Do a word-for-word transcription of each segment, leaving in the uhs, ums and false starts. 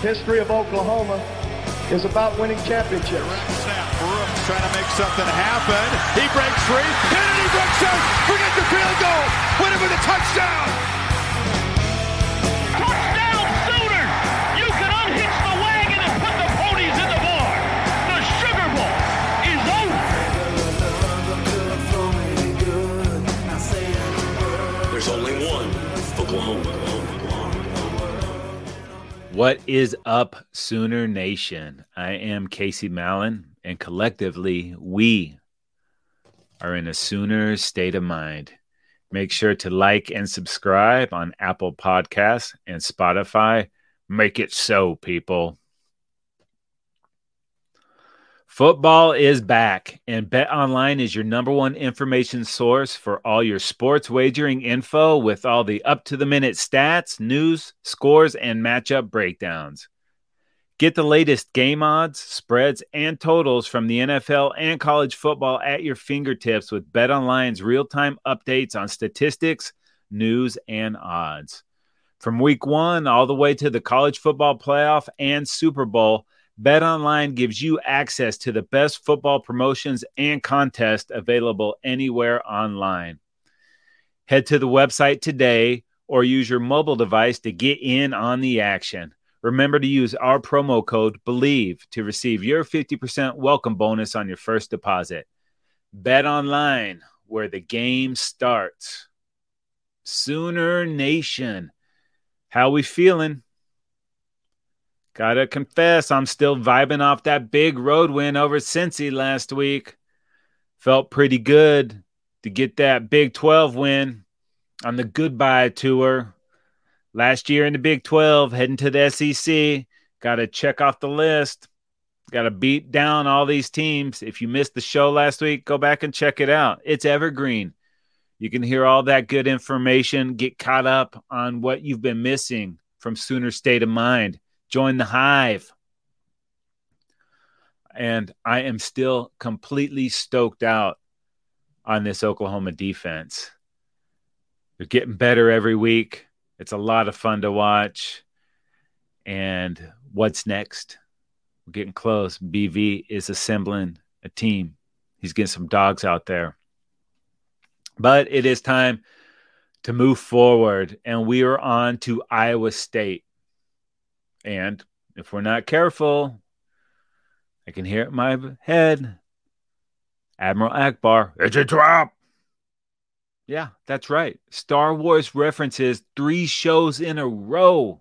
History of Oklahoma is about winning championships. Direct snap, Brooks trying to make something happen. He breaks free, and he breaks out. Forget the field goal. Win it with a touchdown. Touchdown, Sooner! You can unhitch the wagon and put the ponies in the barn. The Sugar Bowl is over. There's only one Oklahoma. What is up, Sooner Nation? I am Casey Mallon, and collectively, we are in a Sooner state of mind. Make sure to like and subscribe on Apple Podcasts and Spotify. Make it so, people. Football is back, and Bet Online is your number one information source for all your sports wagering info with all the up-to-the-minute stats, news, scores, and matchup breakdowns. Get the latest game odds, spreads, and totals from the N F L and college football at your fingertips with Bet Online's real-time updates on statistics, news, and odds. From week one all the way to the college football playoff and Super Bowl, BetOnline gives you access to the best football promotions and contests available anywhere online. Head to the website today or use your mobile device to get in on the action. Remember to use our promo code BELIEVE to receive your fifty percent welcome bonus on your first deposit. BetOnline, where the game starts. Sooner Nation, how we feeling? Gotta confess, I'm still vibing off that big road win over Cincy last week. Felt pretty good to get that Big twelve win on the goodbye tour. Last year in the Big twelve, heading to the S E C. Gotta check off the list. Gotta beat down all these teams. If you missed the show last week, go back and check it out. It's evergreen. You can hear all that good information. Get caught up on what you've been missing from Sooner State of Mind. Join the hive. And I am still completely stoked out on this Oklahoma defense. They're getting better every week. It's a lot of fun to watch. And what's next? We're getting close. B V is assembling a team. He's getting some dogs out there. But it is time to move forward. And we are on to Iowa State. And if we're not careful, I can hear it in my head. Admiral Akbar, it's a drop. Yeah, that's right. Star Wars references three shows in a row.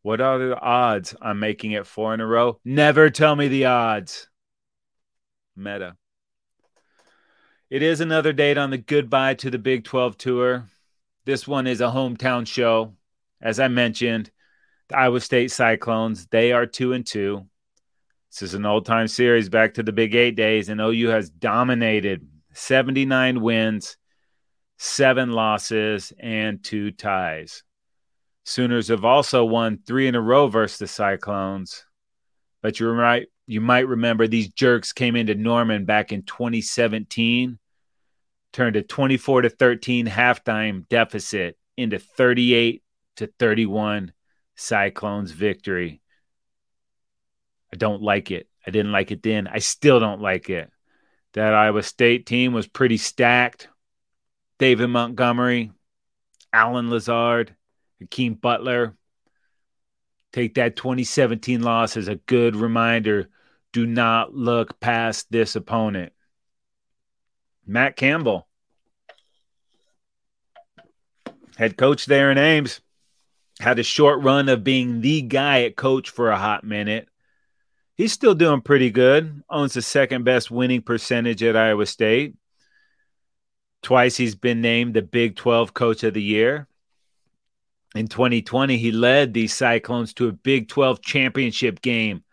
What are the odds on making it four in a row? Never tell me the odds. Meta. It is another date on the goodbye to the Big twelve tour. This one is a hometown show. As I mentioned, the Iowa State Cyclones, they are two and two. This is an old-time series back to the Big eight days, and O U has dominated. seventy-nine wins, seven losses, and two ties. Sooners have also won three in a row versus the Cyclones. But you're right, you might remember these jerks came into Norman back in twenty seventeen, turned a twenty-four to thirteen halftime deficit into thirty-eight to thirty-one. Cyclones victory. I don't like it. I didn't like it then. I still don't like it. That Iowa State team was pretty stacked. David Montgomery, Alan Lazard, Hakeem Butler. Take that twenty seventeen loss as a good reminder. Do not look past this opponent. Matt Campbell, head coach there in Ames. Had a short run of being the guy at coach for a hot minute. He's still doing pretty good. Owns the second best winning percentage at Iowa State. Twice he's been named the Big twelve Coach of the Year. In twenty twenty, he led the Cyclones to a Big twelve championship game,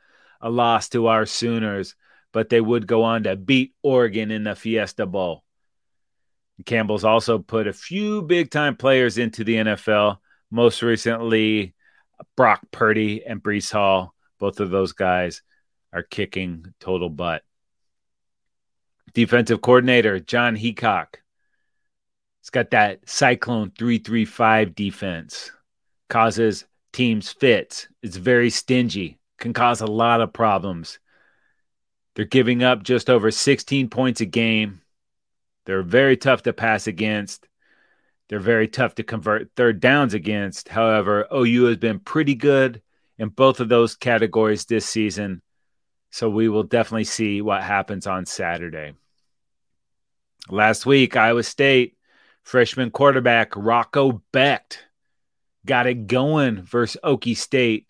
a loss to our Sooners, but they would go on to beat Oregon in the Fiesta Bowl. Campbell's also put a few big-time players into the N F L, most recently Brock Purdy and Brees Hall. Both of those guys are kicking total butt. Defensive coordinator John Heacock. It's got that Cyclone three three five defense. Causes teams fits. It's very stingy. Can cause a lot of problems. They're giving up just over sixteen points a game. They're very tough to pass against. They're very tough to convert third downs against. However, O U has been pretty good in both of those categories this season. So we will definitely see what happens on Saturday. Last week, Iowa State freshman quarterback Rocco Becht got it going versus Okie State.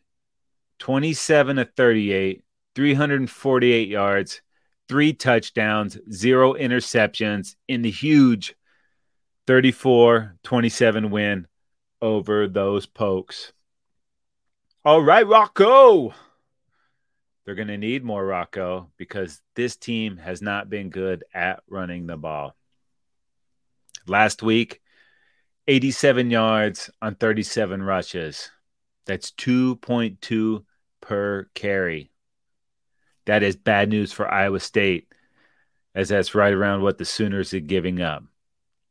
twenty-seven to thirty-eight, three hundred forty-eight yards, three touchdowns, zero interceptions in the huge thirty-four twenty-seven win over those Pokes. All right, Rocco. They're going to need more Rocco because this team has not been good at running the ball. Last week, eighty-seven yards on thirty-seven rushes. That's two point two per carry. That is bad news for Iowa State, as that's right around what the Sooners are giving up.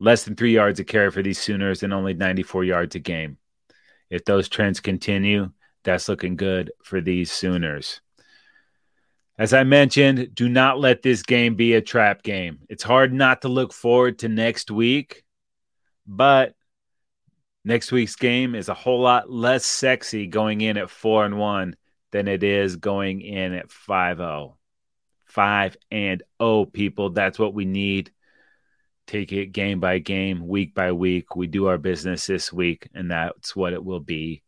Less than three yards a carry for these Sooners and only ninety-four yards a game. If those trends continue, that's looking good for these Sooners. As I mentioned, do not let this game be a trap game. It's hard not to look forward to next week, but next week's game is a whole lot less sexy going in at four and one than it is going in at five oh. five and oh, people. That's what we need. Take it game by game, week by week. We do our business this week, and that's what it will be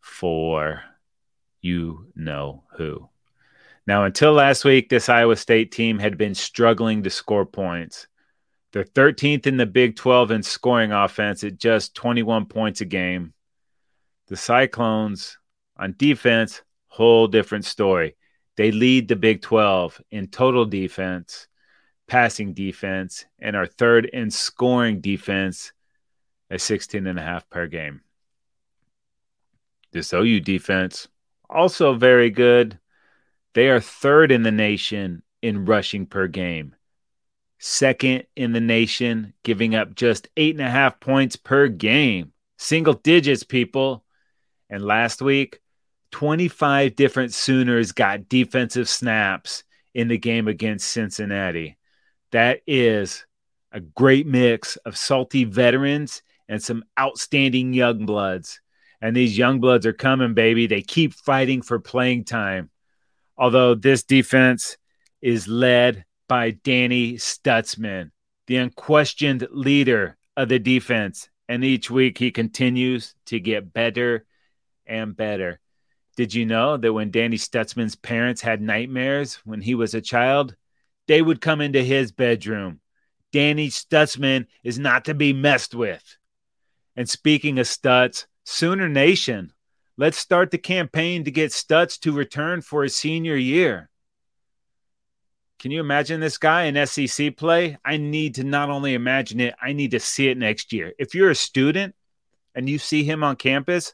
for you know who. Now, until last week, this Iowa State team had been struggling to score points. They're thirteenth in the Big twelve in scoring offense at just twenty-one points a game. The Cyclones on defense, whole different story. They lead the Big twelve in total defense, passing defense, and are third in scoring defense at sixteen and a half per game. This O U defense, also very good. They are third in the nation in rushing per game. Second in the nation, giving up just eight and a half points per game. Single digits, people. And last week, twenty-five different Sooners got defensive snaps in the game against Cincinnati. That is a great mix of salty veterans and some outstanding young bloods. And these young bloods are coming, baby. They keep fighting for playing time. Although this defense is led by Danny Stutsman, the unquestioned leader of the defense. And each week he continues to get better and better. Did you know that when Danny Stutsman's parents had nightmares when he was a child, they would come into his bedroom? Danny Stutsman is not to be messed with. And speaking of Stutz, Sooner Nation, let's start the campaign to get Stutz to return for his senior year. Can you imagine this guy in S E C play? I need to not only imagine it, I need to see it next year. If you're a student and you see him on campus,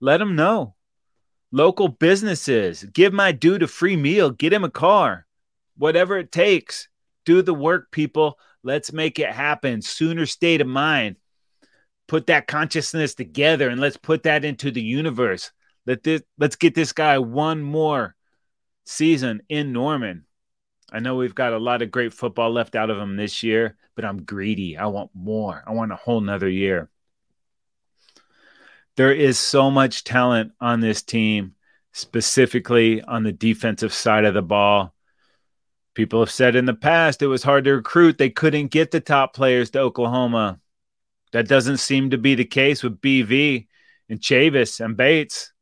let him know. Local businesses, give my dude a free meal, get him a car, whatever it takes. Do the work, people. Let's make it happen. Sooner State of Mind. Put that consciousness together and let's put that into the universe. Let this, let's get this guy one more season in Norman. I know we've got a lot of great football left out of him this year, but I'm greedy. I want more. I want a whole nother year. There is so much talent on this team, specifically on the defensive side of the ball. People have said in the past it was hard to recruit. They couldn't get the top players to Oklahoma. That doesn't seem to be the case with B V and Chavis and Bates.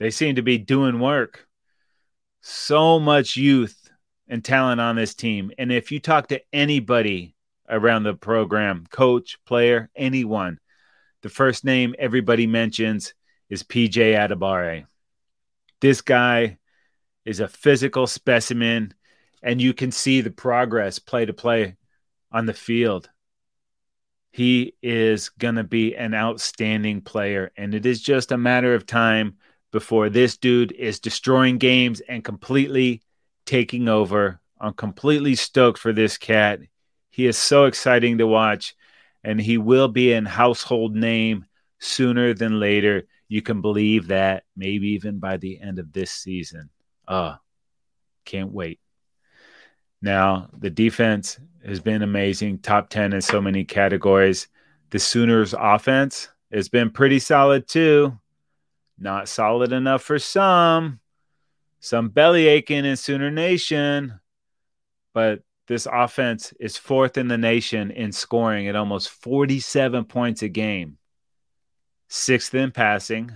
They seem to be doing work. So much youth and talent on this team. And if you talk to anybody around the program, coach, player, anyone, The first name everybody mentions is P J Adibare. This guy is a physical specimen, and you can see the progress play to play on the field. He is going to be an outstanding player, and it is just a matter of time before this dude is destroying games and completely taking over. I'm completely stoked for this cat. He is so exciting to watch, and he will be a household name sooner than later. You can believe that, maybe even by the end of this season. Uh, can't wait. Now, the defense has been amazing, top ten in so many categories. The Sooners' offense has been pretty solid, too. Not solid enough for some. Some belly aching in Sooner Nation. But this offense is fourth in the nation in scoring at almost forty-seven points a game. Sixth in passing.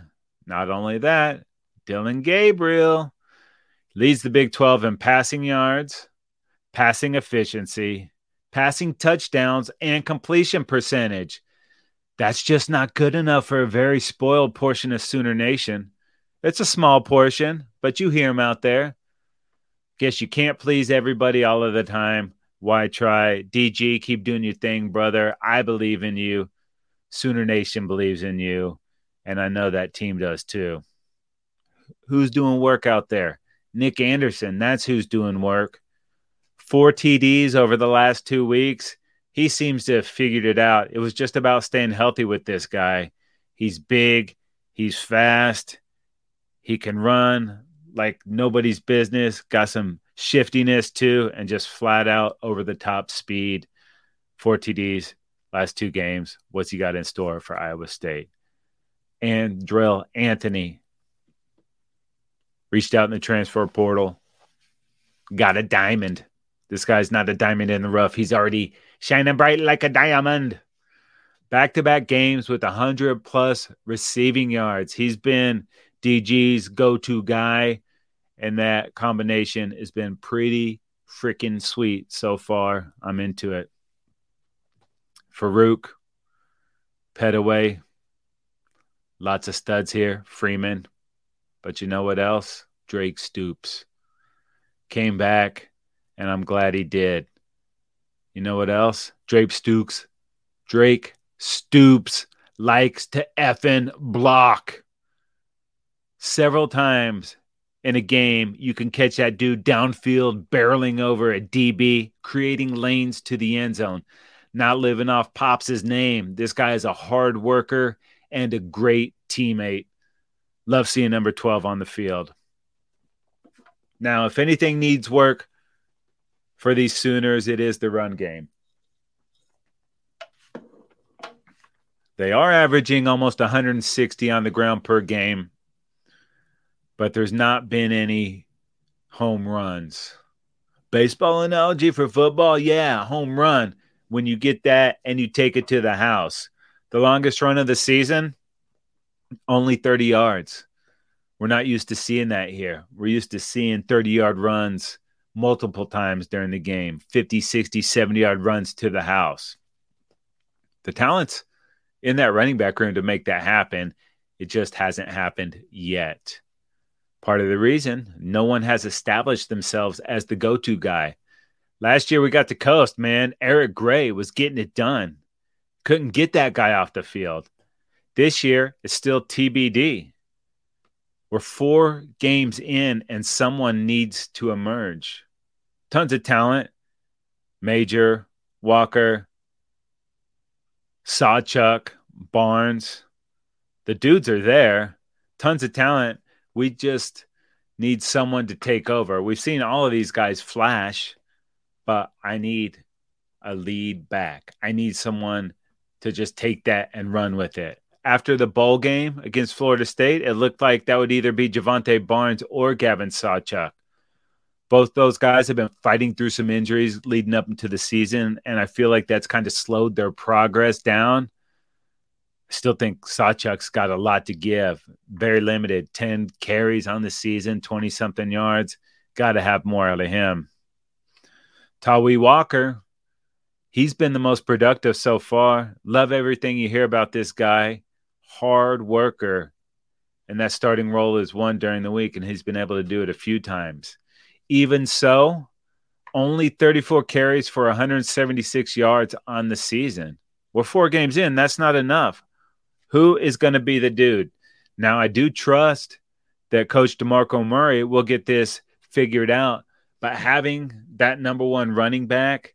Not only that, Dylan Gabriel leads the Big twelve in passing yards, passing efficiency, passing touchdowns, and completion percentage. That's just not good enough for a very spoiled portion of Sooner Nation. It's a small portion, but you hear them out there. Guess you can't please everybody all of the time. Why try? D G, keep doing your thing, brother. I believe in you. Sooner Nation believes in you. And I know that team does too. Who's doing work out there? Nick Anderson, that's who's doing work. Four T Ds over the last two weeks. He seems to have figured it out. It was just about staying healthy with this guy. He's big. He's fast. He can run like nobody's business. Got some shiftiness too, and just flat out over the top speed. Four T Ds last two games. What's he got in store for Iowa State? And Drill Anthony reached out in the transfer portal. Got a diamond. This guy's not a diamond in the rough. He's already shining bright like a diamond. Back-to-back games with one hundred plus receiving yards. He's been D G's go-to guy, and that combination has been pretty freaking sweet so far. I'm into it. Farouk, Petaway, lots of studs here. Freeman, but you know what else? Drake Stoops came back, and I'm glad he did. You know what else? Drake Stoops. Drake Stoops likes to effing block. Several times in a game, you can catch that dude downfield, barreling over a D B, creating lanes to the end zone. Not living off Pops' name. This guy is a hard worker and a great teammate. Love seeing number twelve on the field. Now, if anything needs work for these Sooners, it is the run game. They are averaging almost one hundred sixty on the ground per game, but there's not been any home runs. Baseball analogy for football, yeah, home run. When you get that and you take it to the house. The longest run of the season, only thirty yards. We're not used to seeing that here. We're used to seeing thirty-yard runs multiple times during the game, fifty, sixty, seventy-yard runs to the house. The talent's in that running back room to make that happen. It just hasn't happened yet. Part of the reason, no one has established themselves as the go-to guy. Last year we got the coast, man. Eric Gray was getting it done. Couldn't get that guy off the field. This year, it's still T B D. We're four games in, and someone needs to emerge. Tons of talent. Major, Walker, Sawchuck, Barnes. The dudes are there. Tons of talent. We just need someone to take over. We've seen all of these guys flash, but I need a lead back. I need someone to just take that and run with it. After the bowl game against Florida State, it looked like that would either be Javonte Barnes or Gavin Sawchuck. Both those guys have been fighting through some injuries leading up into the season, and I feel like that's kind of slowed their progress down. I still think Sawchuck's got a lot to give. Very limited, ten carries on the season, twenty-something yards. Got to have more out of him. Tawi Walker he's been the most productive so far. Love everything you hear about this guy. Hard worker. And that starting role is won during the week, and he's been able to do it a few times. Even so, only thirty-four carries for one hundred seventy-six yards on the season. We're four games in. That's not enough. Who is going to be the dude? Now, I do trust that Coach DeMarco Murray will get this figured out, but having that number one running back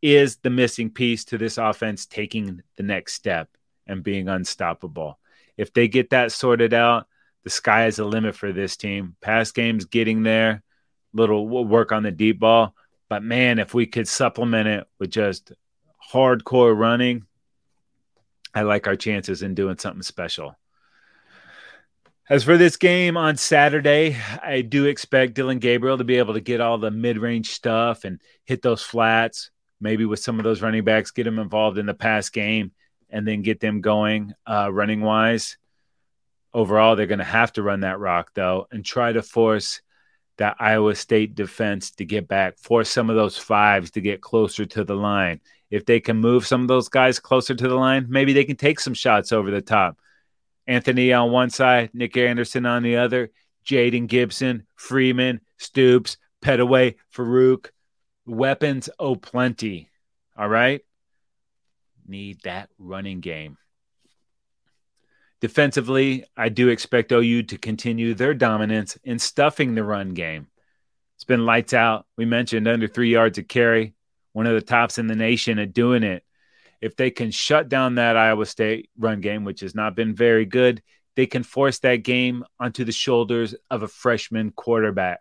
is the missing piece to this offense taking the next step and being unstoppable. If they get that sorted out, the sky is the limit for this team. Pass game's getting there, little work on the deep ball. But, man, if we could supplement it with just hardcore running, I like our chances in doing something special. As for this game on Saturday, I do expect Dylan Gabriel to be able to get all the mid-range stuff and hit those flats, maybe with some of those running backs, get them involved in the pass game, and then get them going uh, running-wise. Overall, they're going to have to run that rock, though, and try to force that Iowa State defense to get back, force some of those fives to get closer to the line. If they can move some of those guys closer to the line, maybe they can take some shots over the top. Anthony on one side, Nick Anderson on the other, Jaden Gibson, Freeman, Stoops, Pettaway, Farouk. Weapons, oh, plenty. All right? Need that running game. Defensively, I do expect O U to continue their dominance in stuffing the run game. It's been lights out. We mentioned under three yards a carry. One of the tops in the nation at doing it. If they can shut down that Iowa State run game, which has not been very good, they can force that game onto the shoulders of a freshman quarterback.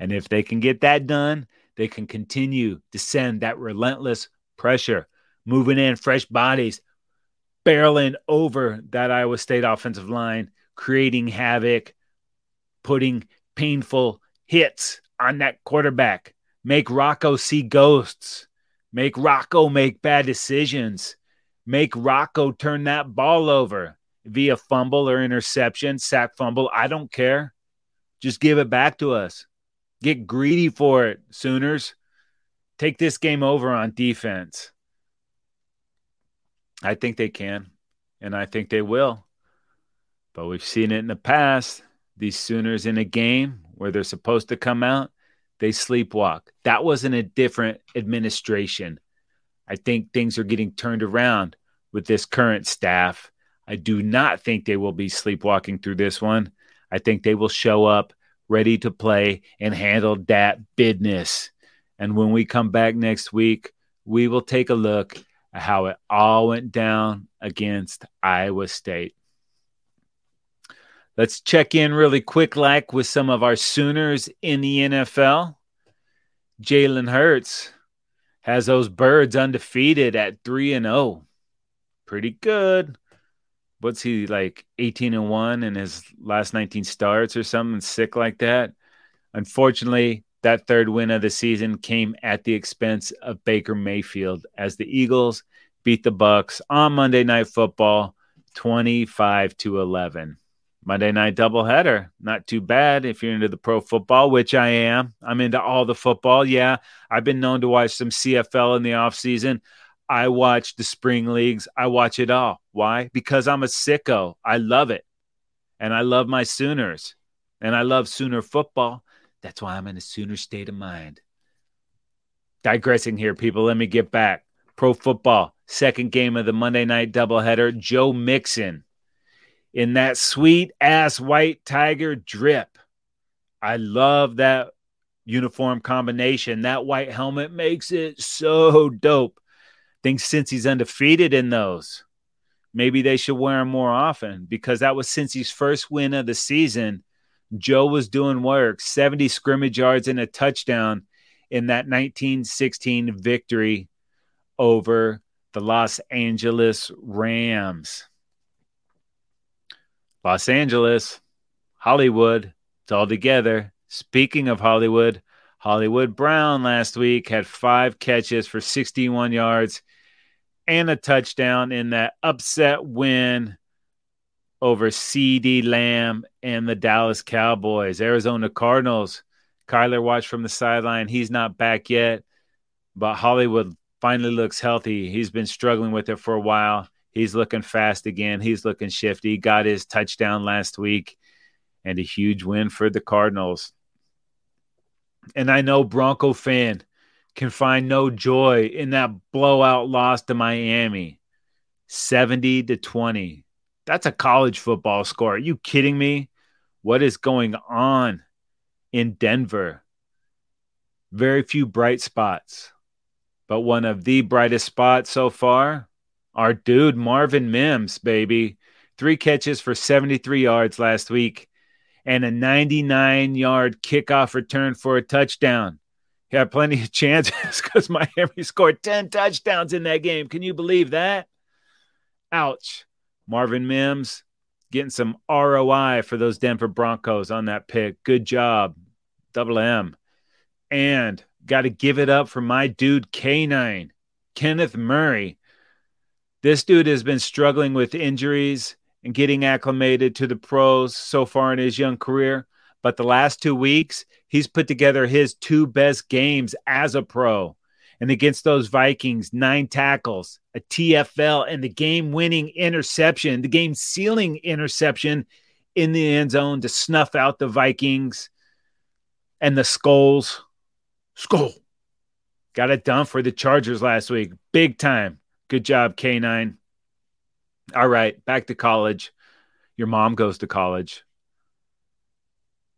And if they can get that done, they can continue to send that relentless pressure, moving in fresh bodies, barreling over that Iowa State offensive line, creating havoc, putting painful hits on that quarterback. Make Rocco see ghosts. Make Rocco make bad decisions. Make Rocco turn that ball over via fumble or interception, sack fumble. I don't care. Just give it back to us. Get greedy for it, Sooners. Take this game over on defense. I think they can, and I think they will. But we've seen it in the past. These Sooners in a game where they're supposed to come out, they sleepwalk. That wasn't a different administration. I think things are getting turned around with this current staff. I do not think they will be sleepwalking through this one. I think they will show up ready to play and handle that business. And when we come back next week, we will take a look at how it all went down against Iowa State. Let's check in really quick like with some of our Sooners in the N F L. Jalen Hurts has those birds undefeated at three and oh. Pretty good. What's he, like eighteen and one in his last nineteen starts or something sick like that? Unfortunately, that third win of the season came at the expense of Baker Mayfield as the Eagles beat the Bucks on Monday Night Football twenty-five to eleven. Monday night doubleheader, not too bad if you're into the pro football, which I am. I'm into all the football, yeah. I've been known to watch some C F L in the offseason. I watch the spring leagues. I watch it all. Why? Because I'm a sicko. I love it. And I love my Sooners. And I love Sooner football. That's why I'm in a Sooner state of mind. Digressing here, people. Let me get back. Pro football, second game of the Monday night doubleheader, Joe Mixon. In that sweet-ass white tiger drip. I love that uniform combination. That white helmet makes it so dope. I think since he's undefeated in those, maybe they should wear them more often because that was since his first win of the season. Joe was doing work, seventy scrimmage yards and a touchdown in that nineteen sixteen victory over the Los Angeles Rams. Los Angeles, Hollywood, it's all together. Speaking of Hollywood, Hollywood Brown last week had five catches for sixty-one yards and a touchdown in that upset win over CeeDee Lamb and the Dallas Cowboys. Arizona Cardinals Kyler watched from the sideline. He's not back yet, but Hollywood finally looks healthy. He's been struggling with it for a while. He's looking fast again. He's looking shifty. Got his touchdown last week, and a huge win for the Cardinals. And I know Bronco fan can find no joy in that blowout loss to Miami, seventy to twenty. That's a college football score. Are you kidding me? What is going on in Denver? Very few bright spots, but one of the brightest spots so far, our dude Marvin Mims, baby. Three catches for seventy-three yards last week and a ninety-nine-yard kickoff return for a touchdown. He had plenty of chances because Miami scored ten touchdowns in that game. Can you believe that? Ouch. Marvin Mims getting some R O I for those Denver Broncos on that pick. Good job, Double M. And got to give it up for my dude K nine, Kenneth Murray. This dude has been struggling with injuries and getting acclimated to the pros so far in his young career. But the last two weeks, he's put together his two best games as a pro. And against those Vikings, nine tackles, a T F L, and the game-winning interception, the game-sealing interception in the end zone to snuff out the Vikings and the Skulls. Skull. Got it done for the Chargers last week. Big time. Good job, K nine. All right, back to college. Your mom goes to college.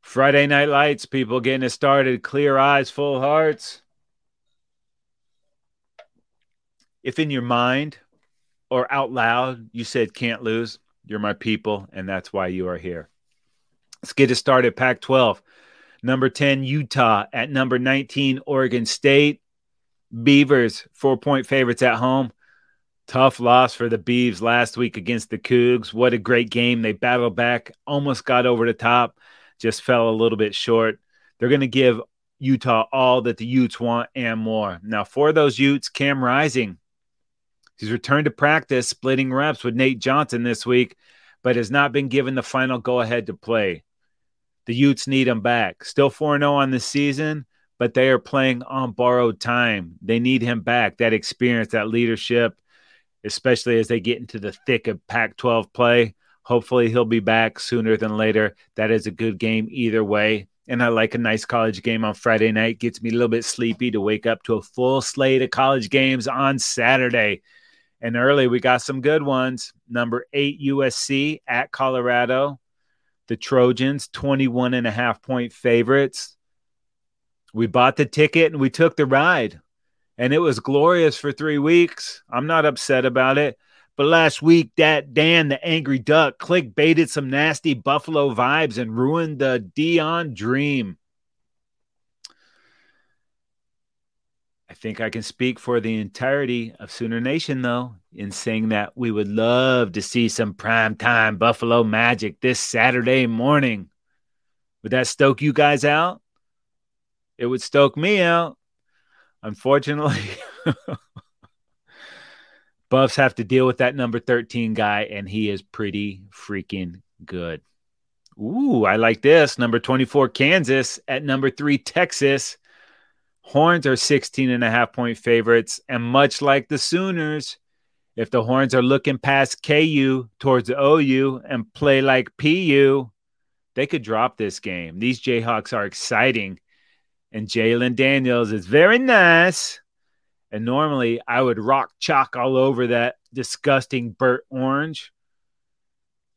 Friday Night Lights, people, getting it started. Clear eyes, full hearts. If in your mind or out loud you said can't lose, you're my people, and that's why you are here. Let's get it started. Pac twelve, number ten, Utah at number nineteen, Oregon State. Beavers, four-point favorites at home. Tough loss for the Beavs last week against the Cougs. What a great game. They battled back, almost got over the top, just fell a little bit short. They're going to give Utah all that the Utes want and more. Now, for those Utes, Cam Rising. He's returned to practice, splitting reps with Nate Johnson this week, but has not been given the final go-ahead to play. The Utes need him back. Still four and oh on the season, but they are playing on borrowed time. They need him back, that experience, that leadership, especially as they get into the thick of Pac twelve play. Hopefully he'll be back sooner than later. That is a good game either way. And I like a nice college game on Friday night. Gets me a little bit sleepy to wake up to a full slate of college games on Saturday. And early, we got some good ones. Number eight, U S C at Colorado. The Trojans, twenty-one and a half point favorites. We bought the ticket and we took the ride. And it was glorious for three weeks. I'm not upset about it. But last week, that Dan, the angry duck, clickbaited some nasty Buffalo vibes and ruined the Dion dream. I think I can speak for the entirety of Sooner Nation, though, in saying that we would love to see some primetime Buffalo magic this Saturday morning. Would that stoke you guys out? It would stoke me out. Unfortunately, Buffs have to deal with that number thirteen guy, and he is pretty freaking good. Ooh, I like this. Number twenty-four, Kansas at number three, Texas. Horns are sixteen and a half point favorites, and much like the Sooners, if the Horns are looking past K U towards O U and play like P U, they could drop this game. These Jayhawks are exciting. And Jalen Daniels is very nice. And normally I would rock chalk all over that disgusting burnt orange.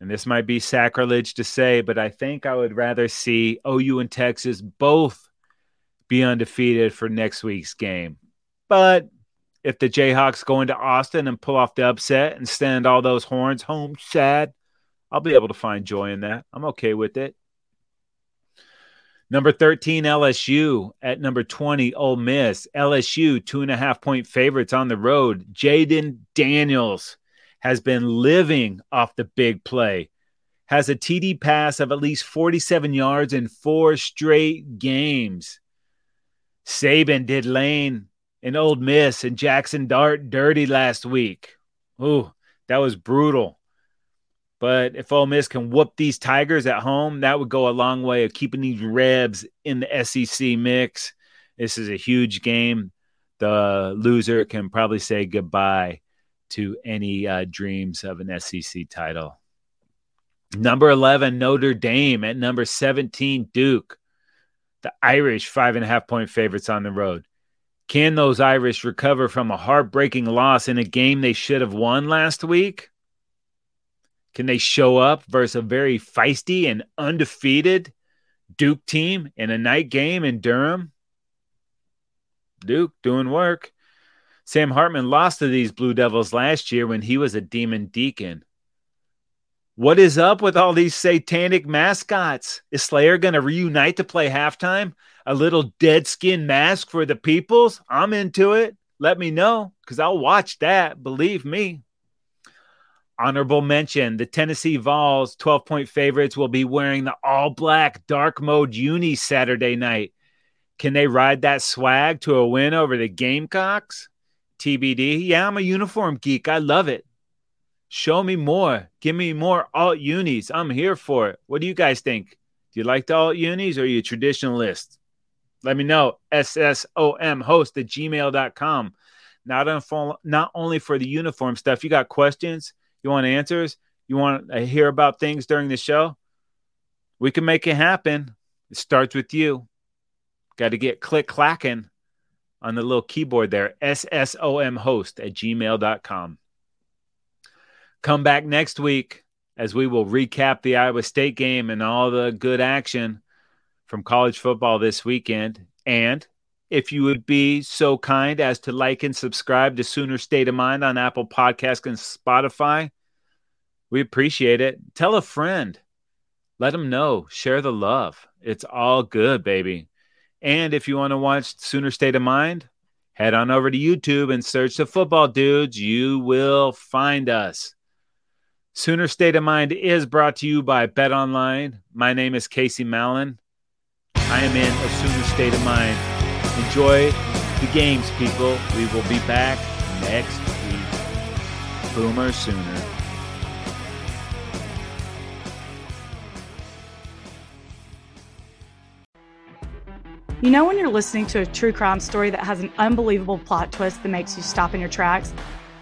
And this might be sacrilege to say, but I think I would rather see O U and Texas both be undefeated for next week's game. But if the Jayhawks go into Austin and pull off the upset and send all those horns home sad, I'll be able to find joy in that. I'm okay with it. Number thirteen, L S U at number twenty, Ole Miss. L S U, two and a half point favorites on the road. Jaden Daniels has been living off the big play. Has a T D pass of at least forty-seven yards in four straight games. Saban did Lane and Ole Miss and Jackson Dart dirty last week. Ooh, that was brutal. But if Ole Miss can whoop these Tigers at home, that would go a long way of keeping these Rebs in the S E C mix. This is a huge game. The loser can probably say goodbye to any uh, dreams of an S E C title. Number eleven, Notre Dame at number seventeen, Duke. The Irish five and a half point favorites on the road. Can those Irish recover from a heartbreaking loss in a game they should have won last week? Can they show up versus a very feisty and undefeated Duke team in a night game in Durham? Duke doing work. Sam Hartman lost to these Blue Devils last year when he was a Demon Deacon. What is up with all these satanic mascots? Is Slayer going to reunite to play halftime? A little dead skin mask for the peoples? I'm into it. Let me know, because I'll watch that. Believe me. Honorable mention, the Tennessee Vols, twelve-point favorites, will be wearing the all-black dark mode uni Saturday night. Can they ride that swag to a win over the Gamecocks? T B D. Yeah, I'm a uniform geek. I love it. Show me more. Give me more alt unis. I'm here for it. What do you guys think? Do you like the alt unis or are you a traditionalist? Let me know. S S O M host at gmail dot com. Not, unfo- not only for the uniform stuff. You got questions? You want answers? You want to hear about things during the show? We can make it happen. It starts with you. Got to get click clacking on the little keyboard there. S S O M host at gmail dot com. Come back next week as we will recap the Iowa State game and all the good action from college football this weekend. And if you would be so kind as to like and subscribe to Sooner State of Mind on Apple Podcasts and Spotify, we appreciate it. Tell a friend. Let them know. Share the love. It's all good, baby. And if you want to watch Sooner State of Mind, head on over to YouTube and search the Football Dudes. You will find us. Sooner State of Mind is brought to you by Bet Online. My name is Casey Mallon. I am in a Sooner State of Mind. Enjoy the games, people. We will be back next week. Boomer Sooner. You know when you're listening to a true crime story that has an unbelievable plot twist that makes you stop in your tracks?